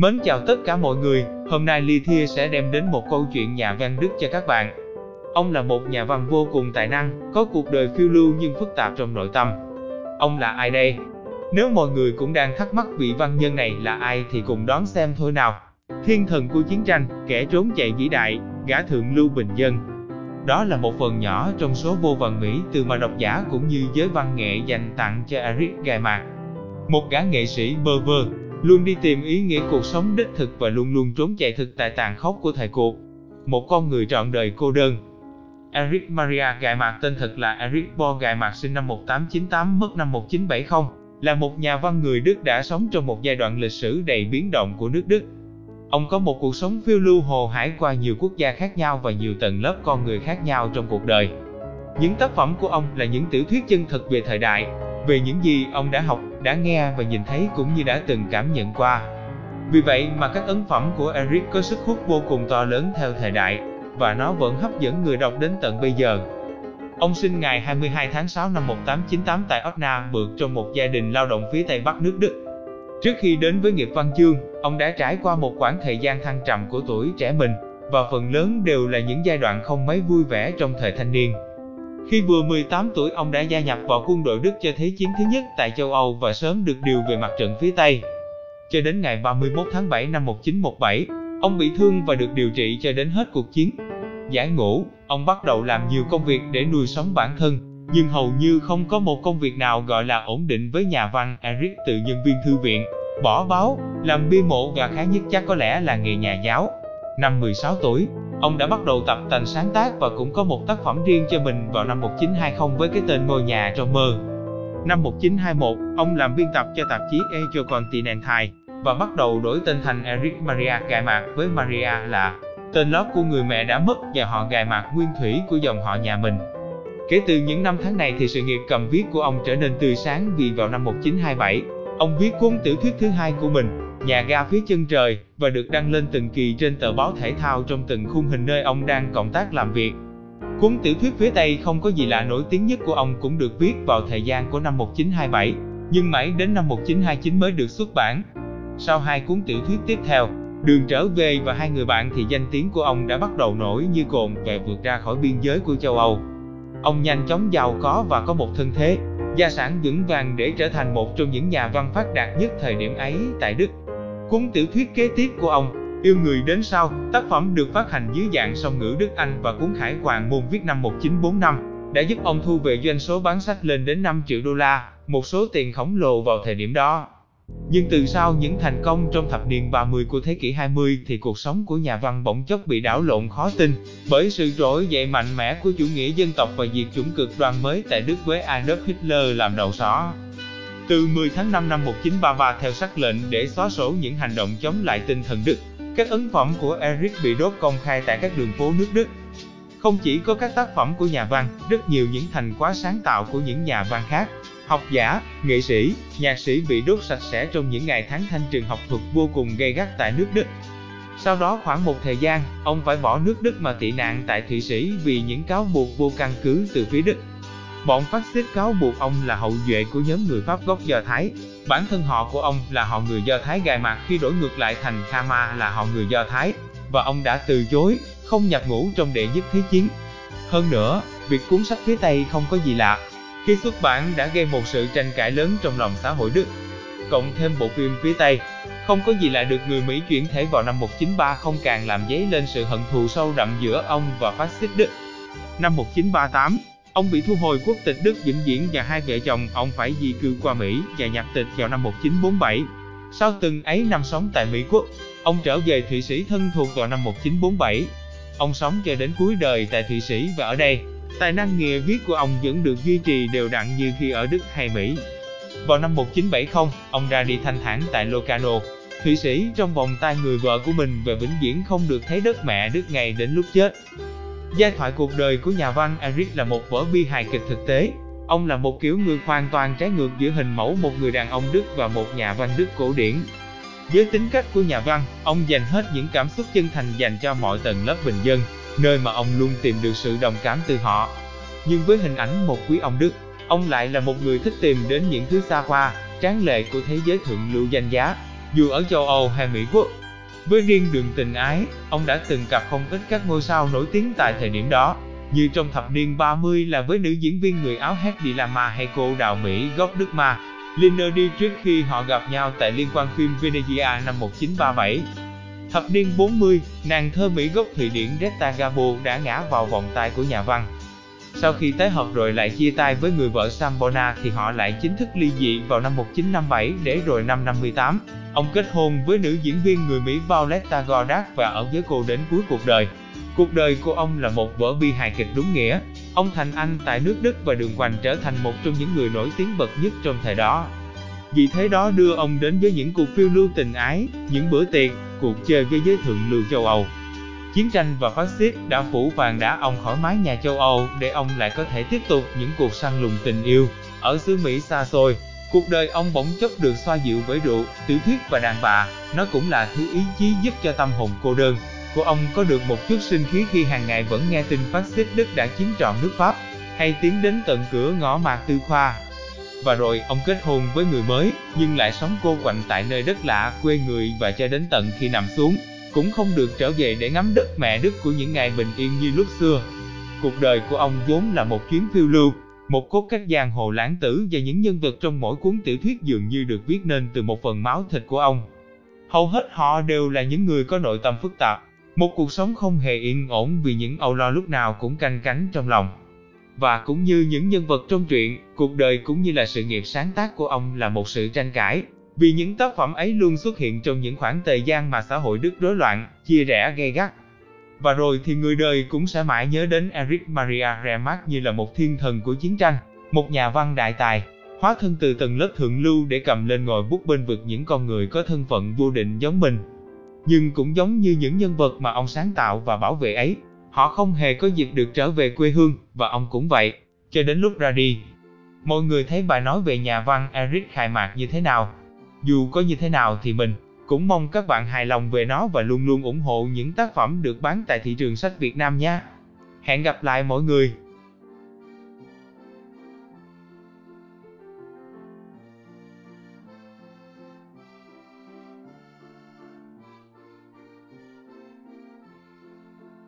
Mến chào tất cả mọi người, hôm nay Li Thia sẽ đem đến một câu chuyện nhà văn Đức cho các bạn. Ông là một nhà văn vô cùng tài năng, có cuộc đời phiêu lưu nhưng phức tạp trong nội tâm. Ông là ai đây? Nếu mọi người cũng đang thắc mắc vị văn nhân này là ai thì cùng đoán xem thôi nào. Thiên thần của chiến tranh, kẻ trốn chạy vĩ đại, gã thượng lưu bình dân. Đó là một phần nhỏ trong số vô vàn mỹ từ mà độc giả cũng như giới văn nghệ dành tặng cho Erich Remarque. Một gã nghệ sĩ bơ vơ, luôn đi tìm ý nghĩa cuộc sống đích thực và luôn luôn trốn chạy thực tại tàn khốc của thời cuộc. Một con người trọn đời cô đơn. Erich Maria Remarque tên thật là Erich Borger, sinh năm 1898, mất năm 1970, là một nhà văn người Đức đã sống trong một giai đoạn lịch sử đầy biến động của nước Đức. Ông có một cuộc sống phiêu lưu hồ hải qua nhiều quốc gia khác nhau và nhiều tầng lớp con người khác nhau trong cuộc đời. Những tác phẩm của ông là những tiểu thuyết chân thực về thời đại, về những gì ông đã học, đã nghe và nhìn thấy cũng như đã từng cảm nhận qua. Vì vậy mà các ấn phẩm của Erich có sức hút vô cùng to lớn theo thời đại, và nó vẫn hấp dẫn người đọc đến tận bây giờ. Ông sinh ngày 22 tháng 6 năm 1898 tại Osnabrück trong một gia đình lao động phía Tây Bắc nước Đức. Trước khi đến với nghiệp văn chương, ông đã trải qua một khoảng thời gian thăng trầm của tuổi trẻ mình, và phần lớn đều là những giai đoạn không mấy vui vẻ trong thời thanh niên. Khi vừa 18 tuổi, ông đã gia nhập vào quân đội Đức cho Thế chiến thứ nhất tại châu Âu và sớm được điều về mặt trận phía Tây. Cho đến ngày 31 tháng 7 năm 1917, ông bị thương và được điều trị cho đến hết cuộc chiến. Giải ngũ, ông bắt đầu làm nhiều công việc để nuôi sống bản thân, nhưng hầu như không có một công việc nào gọi là ổn định với nhà văn Erich, từ nhân viên thư viện, bỏ báo, làm bia mộ và khá nhất chắc có lẽ là nghề nhà giáo. Năm 16 tuổi, ông đã bắt đầu tập tành sáng tác và cũng có một tác phẩm riêng cho mình vào năm 1920 với cái tên Ngôi nhà trong mơ. Năm 1921, ông làm biên tập cho tạp chí Echo Continental và bắt đầu đổi tên thành Erich Maria Remarque, với Maria là tên lót của người mẹ đã mất và họ Remarque nguyên thủy của dòng họ nhà mình. Kể từ những năm tháng này thì sự nghiệp cầm viết của ông trở nên tươi sáng, vì vào năm 1927, ông viết cuốn tiểu thuyết thứ hai của mình, Nhà ga phía chân trời, và được đăng lên từng kỳ trên tờ báo thể thao trong từng khung hình nơi ông đang cộng tác làm việc. Cuốn tiểu thuyết phía Tây không có gì là nổi tiếng nhất của ông cũng được viết vào thời gian của năm 1927, nhưng mãi đến năm 1929 mới được xuất bản. Sau hai cuốn tiểu thuyết tiếp theo, Đường trở về và Hai người bạn, thì danh tiếng của ông đã bắt đầu nổi như cồn và vượt ra khỏi biên giới của châu Âu. Ông nhanh chóng giàu có và có một thân thế, gia sản vững vàng để trở thành một trong những nhà văn phát đạt nhất thời điểm ấy tại Đức. Cuốn tiểu thuyết kế tiếp của ông, Yêu người đến sau, tác phẩm được phát hành dưới dạng song ngữ Đức Anh, và cuốn Khải Hoàn môn viết năm 1945, đã giúp ông thu về doanh số bán sách lên đến 5 triệu đô la, một số tiền khổng lồ vào thời điểm đó. Nhưng từ sau những thành công trong thập niên 30 của thế kỷ 20 thì cuộc sống của nhà văn bỗng chốc bị đảo lộn khó tin bởi sự trỗi dậy mạnh mẽ của chủ nghĩa dân tộc và diệt chủng cực đoan mới tại Đức với Adolf Hitler làm đầu sỏ. Từ 10 tháng 5 năm 1933, theo sắc lệnh để xóa sổ những hành động chống lại tinh thần Đức, các ấn phẩm của Erich bị đốt công khai tại các đường phố nước Đức. Không chỉ có các tác phẩm của nhà văn, rất nhiều những thành quả sáng tạo của những nhà văn khác, học giả, nghệ sĩ, nhạc sĩ bị đốt sạch sẽ trong những ngày tháng thanh trừng học thuật vô cùng gay gắt tại nước Đức. Sau đó khoảng một thời gian, ông phải bỏ nước Đức mà tị nạn tại Thụy Sĩ vì những cáo buộc vô căn cứ từ phía Đức. Bọn phát xít cáo buộc ông là hậu duệ của nhóm người Pháp gốc Do Thái. Bản thân họ của ông là họ người Do Thái Remarque khi đổi ngược lại thành Khmer là họ người Do Thái, và ông đã từ chối, không nhập ngũ trong đệ nhất thế chiến. Hơn nữa, việc cuốn sách phía Tây không có gì lạ khi xuất bản đã gây một sự tranh cãi lớn trong lòng xã hội Đức. Cộng thêm bộ phim phía Tây không có gì lạ được người Mỹ chuyển thể vào năm 1930 càng làm dấy lên sự hận thù sâu đậm giữa ông và phát xít Đức. Năm 1938, ông bị thu hồi quốc tịch Đức vĩnh viễn và hai vợ chồng ông phải di cư qua Mỹ và nhập tịch vào năm 1947. Sau từng ấy năm sống tại Mỹ Quốc, ông trở về Thụy Sĩ thân thuộc vào năm 1947. Ông sống cho đến cuối đời tại Thụy Sĩ và ở đây, tài năng nghề viết của ông vẫn được duy trì đều đặn như khi ở Đức hay Mỹ. Vào năm 1970, ông ra đi thanh thản tại Locarno, Thụy Sĩ, trong vòng tay người vợ của mình và vĩnh viễn không được thấy đất mẹ Đức ngày đến lúc chết. Giai thoại cuộc đời của nhà văn Erich là một vở bi hài kịch thực tế. Ông là một kiểu người hoàn toàn trái ngược giữa hình mẫu một người đàn ông Đức và một nhà văn Đức cổ điển. Với tính cách của nhà văn, ông dành hết những cảm xúc chân thành dành cho mọi tầng lớp bình dân, nơi mà ông luôn tìm được sự đồng cảm từ họ. Nhưng với hình ảnh một quý ông Đức, ông lại là một người thích tìm đến những thứ xa hoa, tráng lệ của thế giới thượng lưu danh giá. Dù ở châu Âu hay Mỹ Quốc, với riêng đường tình ái, ông đã từng gặp không ít các ngôi sao nổi tiếng tại thời điểm đó, như trong thập niên 30 là với nữ diễn viên người Áo hét Dilama hay cô đạo Mỹ Goddard, Leonardi trước khi họ gặp nhau tại liên hoan phim Venezia năm 1937. Thập niên 40, nàng thơ Mỹ gốc Thụy Điển Greta Garbo đã ngã vào vòng tay của nhà văn. Sau khi tái hợp rồi lại chia tay với người vợ Sambona thì họ lại chính thức ly dị vào năm 1957 để rồi năm 58. Ông kết hôn với nữ diễn viên người Mỹ Paulette Goddard và ở với cô đến cuối cuộc đời. Cuộc đời của ông là một vở bi hài kịch đúng nghĩa. Ông thành anh tại nước Đức và đường hoành trở thành một trong những người nổi tiếng bậc nhất trong thời đó. Vì thế đó đưa ông đến với những cuộc phiêu lưu tình ái, những bữa tiệc, cuộc chơi với giới thượng lưu châu Âu. Chiến tranh và phát xít đã phủ vàng đá ông khỏi mái nhà châu Âu để ông lại có thể tiếp tục những cuộc săn lùng tình yêu. Ở xứ Mỹ xa xôi, cuộc đời ông bỗng chốc được xoa dịu bởi rượu, tiểu thuyết và đàn bà. Nó cũng là thứ ý chí giúp cho tâm hồn cô đơn của ông có được một chút sinh khí khi hàng ngày vẫn nghe tin phát xít Đức đã chiếm trọn nước Pháp, hay tiến đến tận cửa ngõ Mạc Tư Khoa. Và rồi ông kết hôn với người mới, nhưng lại sống cô quạnh tại nơi đất lạ quê người và cho đến tận khi nằm xuống, cũng không được trở về để ngắm đất mẹ Đức của những ngày bình yên như lúc xưa. Cuộc đời của ông vốn là một chuyến phiêu lưu, một cốt cách giang hồ lãng tử và những nhân vật trong mỗi cuốn tiểu thuyết dường như được viết nên từ một phần máu thịt của ông. Hầu hết họ đều là những người có nội tâm phức tạp, một cuộc sống không hề yên ổn vì những âu lo lúc nào cũng canh cánh trong lòng. Và cũng như những nhân vật trong truyện, cuộc đời cũng như là sự nghiệp sáng tác của ông là một sự tranh cãi, vì những tác phẩm ấy luôn xuất hiện trong những khoảng thời gian mà xã hội Đức rối loạn, chia rẽ gay gắt. Và rồi thì người đời cũng sẽ mãi nhớ đến Erich Maria Remarque như là một thiên thần của chiến tranh, một nhà văn đại tài, hóa thân từ tầng lớp thượng lưu để cầm lên ngòi bút bênh vực những con người có thân phận vô định giống mình. Nhưng cũng giống như những nhân vật mà ông sáng tạo và bảo vệ ấy, họ không hề có dịp được trở về quê hương, và ông cũng vậy, cho đến lúc ra đi. Mọi người thấy bài nói về nhà văn Erich khai mạc như thế nào? Dù có như thế nào thì mình cũng mong các bạn hài lòng về nó và luôn luôn ủng hộ những tác phẩm được bán tại thị trường sách Việt Nam nha. Hẹn gặp lại mọi người!